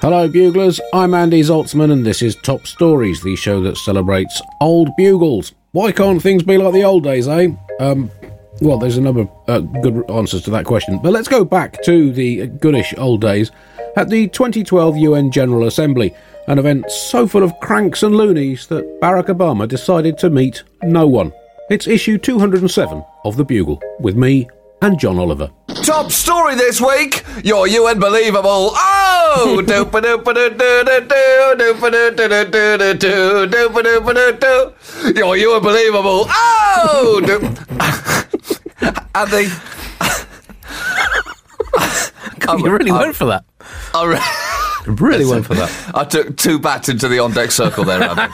Hello Buglers, I'm Andy Zaltzman and this is Top Stories, the show that celebrates old bugles. Why can't things be like the old days, eh? Well, there's a number of good answers to that question, but let's go back to the goodish old days at the 2012 UN General Assembly, an event so full of cranks and loonies that Barack Obama decided to meet no one. It's issue 207 of The Bugle, with me and John Oliver. Top story this week, your UN believable. Oh! Your UN believable. Oh! And the. You really went for that. Really went for that. I took two bats into the on deck circle there, Andy.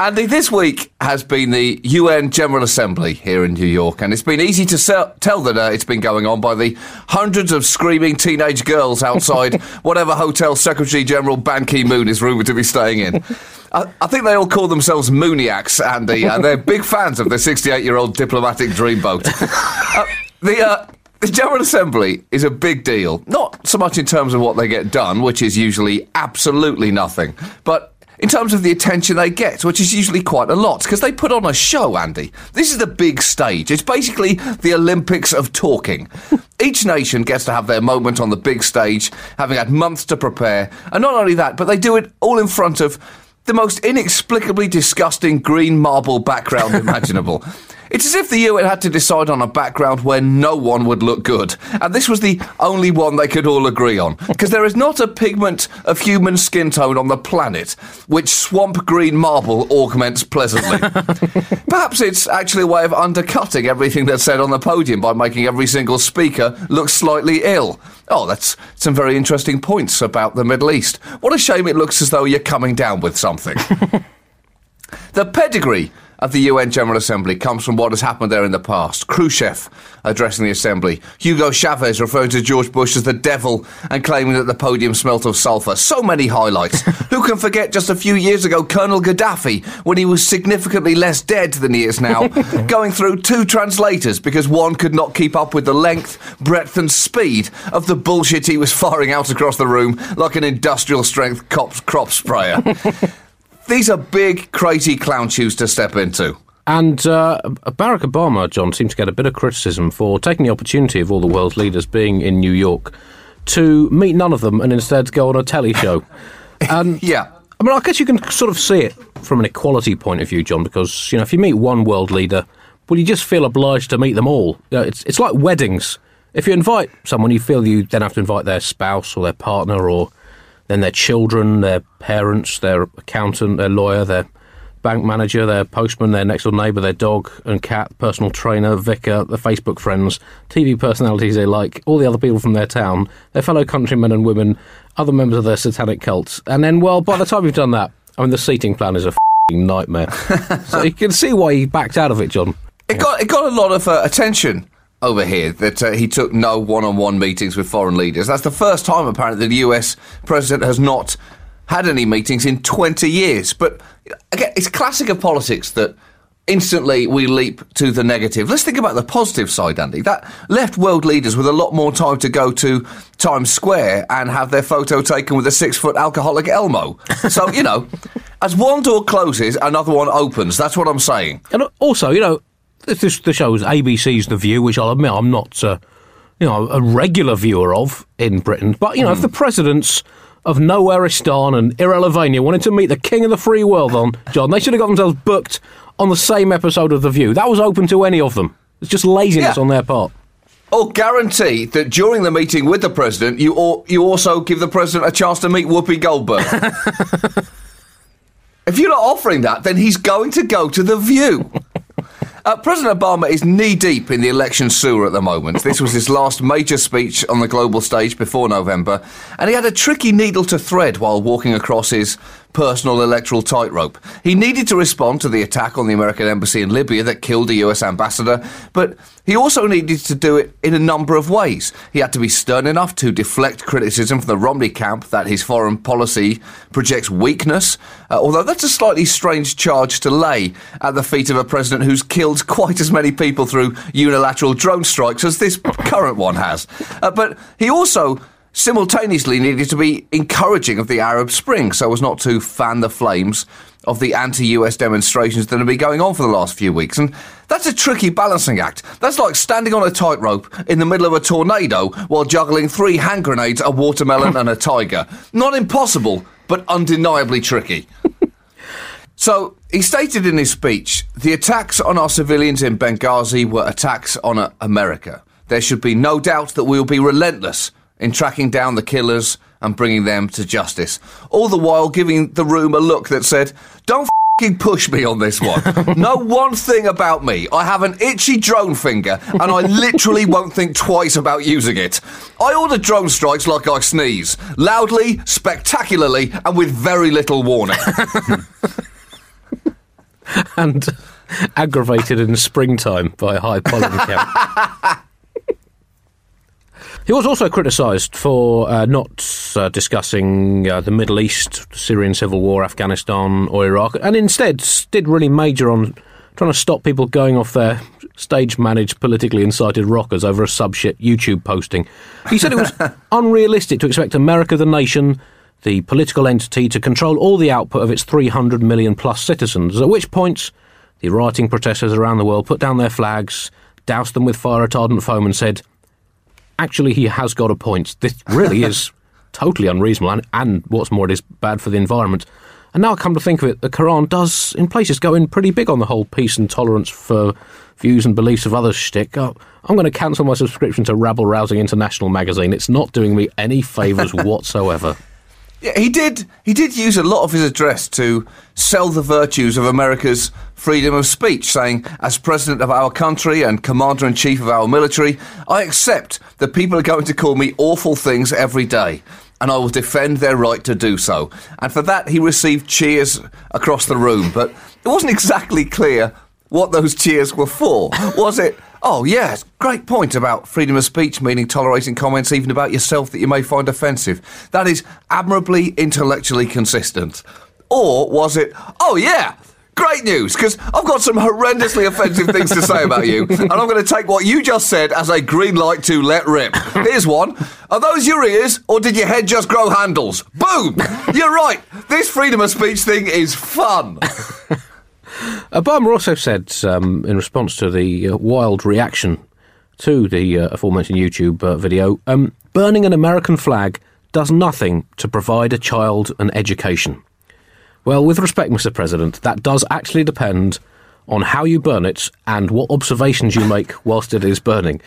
Andy, this week has been the UN General Assembly here in New York, and it's been easy to tell that it's been going on by the hundreds of screaming teenage girls outside whatever hotel Secretary General Ban Ki-moon is rumoured to be staying in. I think they all call themselves Mooniacs, Andy, and they're big fans of the 68-year-old diplomatic dreamboat. The General Assembly is a big deal, not so much in terms of what they get done, which is usually absolutely nothing, but in terms of the attention they get, which is usually quite a lot, because they put on a show, Andy. This is the big stage. It's basically the Olympics of talking. Each nation gets to have their moment on the big stage, having had months to prepare. And not only that, but they do it all in front of the most inexplicably disgusting green marble background imaginable. It's as if the UN had to decide on a background where no one would look good. And this was the only one they could all agree on. Because there is not a pigment of human skin tone on the planet which swamp green marble augments pleasantly. Perhaps it's actually a way of undercutting everything that's said on the podium by making every single speaker look slightly ill. Oh, that's some very interesting points about the Middle East. What a shame it looks as though you're coming down with something. The pedigree of the UN General Assembly comes from what has happened there in the past. Khrushchev addressing the Assembly. Hugo Chavez referring to George Bush as the devil and claiming that the podium smelt of sulphur. So many highlights. Who can forget just a few years ago Colonel Gaddafi, when he was significantly less dead than he is now, going through two translators because one could not keep up with the length, breadth and speed of the bullshit he was firing out across the room like an industrial-strength crop sprayer. These are big, crazy clown shoes to step into. And Barack Obama, John, seemed to get a bit of criticism for taking the opportunity of all the world's leaders being in New York to meet none of them and instead go on a telly show. Yeah. I mean, I guess you can sort of see it from an equality point of view, John, because, you know, if you meet one world leader, well, you just feel obliged to meet them all. You know, it's like weddings. If you invite someone, you feel you then have to invite their spouse or their partner or then their children, their parents, their accountant, their lawyer, their bank manager, their postman, their next-door neighbour, their dog and cat, personal trainer, vicar, their Facebook friends, TV personalities they like, all the other people from their town, their fellow countrymen and women, other members of their satanic cults. And then, well, by the time you've done that, I mean, the seating plan is a nightmare. So you can see why he backed out of it, John. It got a lot of attention over here that he took no one-on-one meetings with foreign leaders. That's the first time, apparently, the US president has not had any meetings in 20 years. But again, it's classic of politics that instantly we leap to the negative. Let's think about the positive side, Andy. That left world leaders with a lot more time to go to Times Square and have their photo taken with a 6-foot alcoholic Elmo. So, you know, as one door closes, another one opens. That's what I'm saying. And also, you know, the show's ABC's The View, which I'll admit I'm not, a regular viewer of in Britain. But, you know, if the president's of Nowhereistan and Irrelevania wanted to meet the king of the free world on, John, they should have got themselves booked on the same episode of The View. That was open to any of them. It's just laziness on their part. Or guarantee that during the meeting with the president, you also give the president a chance to meet Whoopi Goldberg. If you're not offering that, then he's going to go to The View. President Obama is knee-deep in the election sewer at the moment. This was his last major speech on the global stage before November, and he had a tricky needle to thread while walking across his personal electoral tightrope. He needed to respond to the attack on the American embassy in Libya that killed a US ambassador, but he also needed to do it in a number of ways. He had to be stern enough to deflect criticism from the Romney camp that his foreign policy projects weakness, although that's a slightly strange charge to lay at the feet of a president who's killed quite as many people through unilateral drone strikes as this current one has. But he also simultaneously needed to be encouraging of the Arab Spring so as not to fan the flames of the anti-US demonstrations that have been going on for the last few weeks. And that's a tricky balancing act. That's like standing on a tightrope in the middle of a tornado while juggling 3 hand grenades, a watermelon and a tiger. Not impossible, but undeniably tricky. So he stated in his speech, the attacks on our civilians in Benghazi were attacks on America. There should be no doubt that we will be relentless in tracking down the killers and bringing them to justice. All the while giving the room a look that said, don't f***ing push me on this one. Know one thing about me. I have an itchy drone finger and I literally won't think twice about using it. I order drone strikes like I sneeze. Loudly, spectacularly and with very little warning. And aggravated in springtime by a high pollen count. He was also criticised for not discussing the Middle East, Syrian civil war, Afghanistan or Iraq, and instead did really major on trying to stop people going off their stage-managed, politically incited rockers over a sub-shit YouTube posting. He said it was unrealistic to expect America, the nation, the political entity, to control all the output of its 300 million-plus citizens, at which point the rioting protesters around the world put down their flags, doused them with fire-retardant foam and said, actually, he has got a point. This really is totally unreasonable, and what's more, it is bad for the environment. And now I come to think of it, the Quran does, in places, go in pretty big on the whole peace and tolerance for views and beliefs of others shtick. I'm going to cancel my subscription to rabble-rousing international magazine. It's not doing me any favours whatsoever. Yeah, he did use a lot of his address to sell the virtues of America's freedom of speech, saying, as president of our country and commander-in-chief of our military, I accept that people are going to call me awful things every day, and I will defend their right to do so. And for that, he received cheers across the room, but it wasn't exactly clear what those cheers were for, was it? Oh, yes, great point about freedom of speech, meaning tolerating comments even about yourself that you may find offensive. That is admirably intellectually consistent. Or was it, oh, yeah, great news, because I've got some horrendously offensive things to say about you, and I'm going to take what you just said as a green light to let rip. Here's one. Are those your ears, or did your head just grow handles? Boom! You're right. This freedom of speech thing is fun. Obama also said, in response to the wild reaction to the aforementioned YouTube video, burning an American flag does nothing to provide a child an education. Well, with respect, Mr. President, that does actually depend on how you burn it and what observations you make whilst it is burning.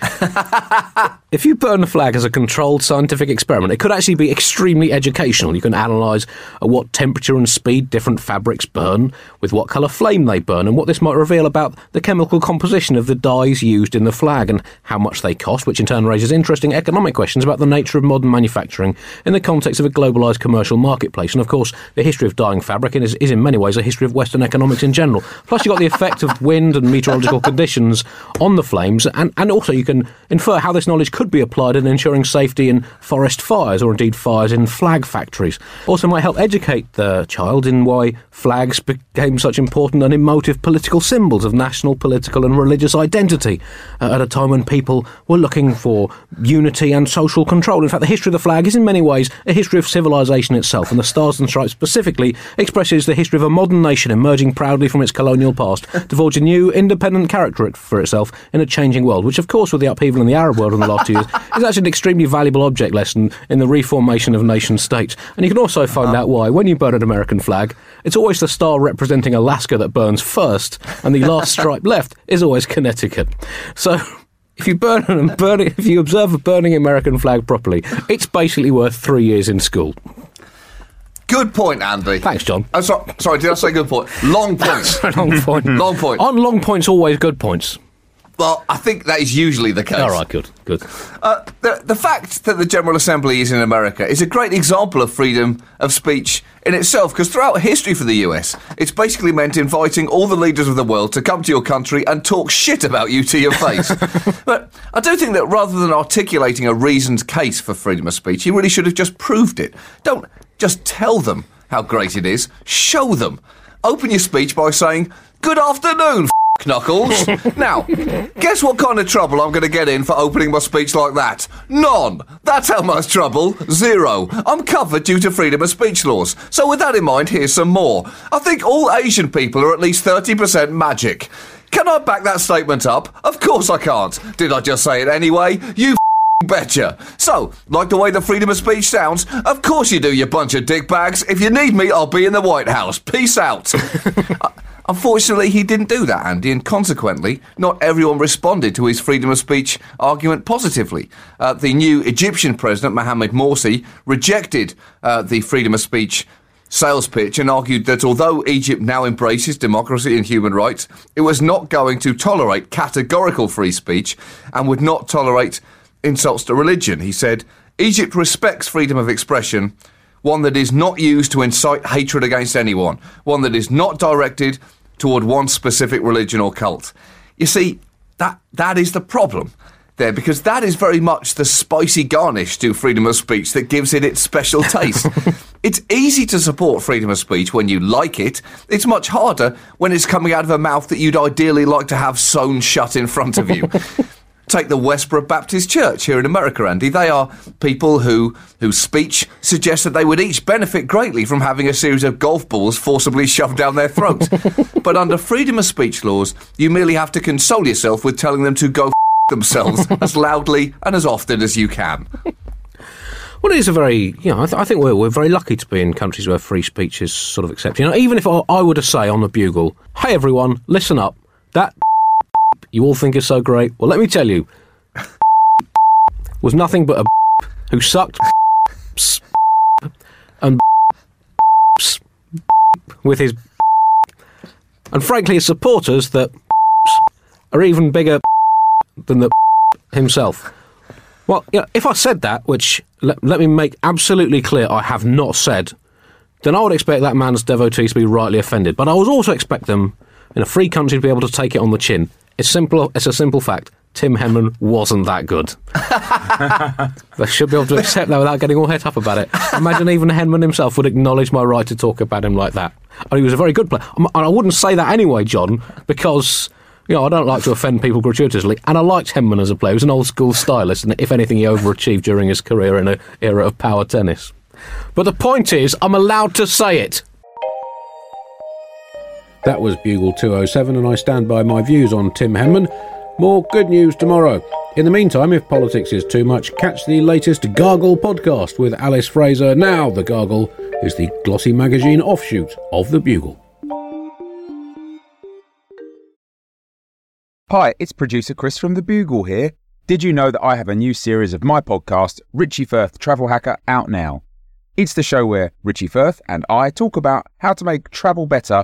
If you burn the flag as a controlled scientific experiment, it could actually be extremely educational. You can analyse at what temperature and speed different fabrics burn, with what colour flame they burn, and what this might reveal about the chemical composition of the dyes used in the flag and how much they cost, which in turn raises interesting economic questions about the nature of modern manufacturing in the context of a globalised commercial marketplace. And of course, the history of dyeing fabric is in many ways a history of Western economics in general. Plus, you've got the effect of wind and meteorological conditions on the flames, and also you can infer how this knowledge could be applied in ensuring safety in forest fires, or indeed fires in flag factories. Also might help educate the child in why flags became such important and emotive political symbols of national, political and religious identity at a time when people were looking for unity and social control. In fact, the history of the flag is in many ways a history of civilization itself, and the Stars and Stripes specifically expresses the history of a modern nation emerging proudly from its colonial past to forge a new independent character for itself in a changing world, which of course, with the upheaval in the Arab world in the last years, is actually an extremely valuable object lesson in the reformation of nation states. And you can also find out why, when you burn an American flag, it's always the star representing Alaska that burns first, and the last stripe left is always Connecticut. So if you observe a burning American flag properly, it's basically worth 3 years in school. Good point, Andy. Thanks, John. Oh, sorry, did I say good point? Long points. Long point. Aren't long points always good points? Well, I think that is usually the case. All right, good. The fact that the General Assembly is in America is a great example of freedom of speech in itself, because throughout history for the US, it's basically meant inviting all the leaders of the world to come to your country and talk shit about you to your face. But I do think that rather than articulating a reasoned case for freedom of speech, you really should have just proved it. Don't just tell them how great it is. Show them. Open your speech by saying, "Good afternoon, Knuckles." Now, guess what kind of trouble I'm going to get in for opening my speech like that? None. That's how much trouble. Zero. I'm covered due to freedom of speech laws. So with that in mind, here's some more. I think all Asian people are at least 30% magic. Can I back that statement up? Of course I can't. Did I just say it anyway? You betcha. So, like the way the freedom of speech sounds, of course you do, you bunch of dickbags. If you need me, I'll be in the White House. Peace out. Unfortunately, he didn't do that, Andy, and consequently, not everyone responded to his freedom of speech argument positively. The new Egyptian president, Mohamed Morsi, rejected the freedom of speech sales pitch and argued that although Egypt now embraces democracy and human rights, it was not going to tolerate categorical free speech and would not tolerate insults to religion. He said, "Egypt respects freedom of expression, one that is not used to incite hatred against anyone, one that is not directed toward one specific religion or cult." You see, that is the problem there, because that is very much the spicy garnish to freedom of speech that gives it its special taste. It's easy to support freedom of speech when you like it. It's much harder when it's coming out of a mouth that you'd ideally like to have sewn shut in front of you. Take the Westboro Baptist Church here in America, Andy. They are people whose speech suggests that they would each benefit greatly from having a series of golf balls forcibly shoved down their throats. But under freedom of speech laws, you merely have to console yourself with telling them to go themselves as loudly and as often as you can. Well, it is a very, I think we're very lucky to be in countries where free speech is sort of accepted. Even if I were to say on the Bugle, "Hey everyone, listen up, that you all think is so great. Well, let me tell you, was nothing but a who sucked and with his and frankly his supporters that are even bigger than the himself." Well, if I said that, which let me make absolutely clear, I have not said, then I would expect that man's devotees to be rightly offended. But I would also expect them in a free country to be able to take it on the chin. It's a simple fact. Tim Henman wasn't that good. They should be able to accept that without getting all het up about it. Imagine even Henman himself would acknowledge my right to talk about him like that. And he was a very good player. And I wouldn't say that anyway, John, because I don't like to offend people gratuitously. And I liked Henman as a player. He was an old-school stylist, and if anything, he overachieved during his career in an era of power tennis. But the point is, I'm allowed to say it. That was Bugle 207, and I stand by my views on Tim Henman. More good news tomorrow. In the meantime, if politics is too much, catch the latest Gargle podcast with Alice Fraser. Now, the Gargle is the glossy magazine offshoot of the Bugle. Hi, it's producer Chris from The Bugle here. Did you know that I have a new series of my podcast, Richie Firth, Travel Hacker, out now? It's the show where Richie Firth and I talk about how to make travel better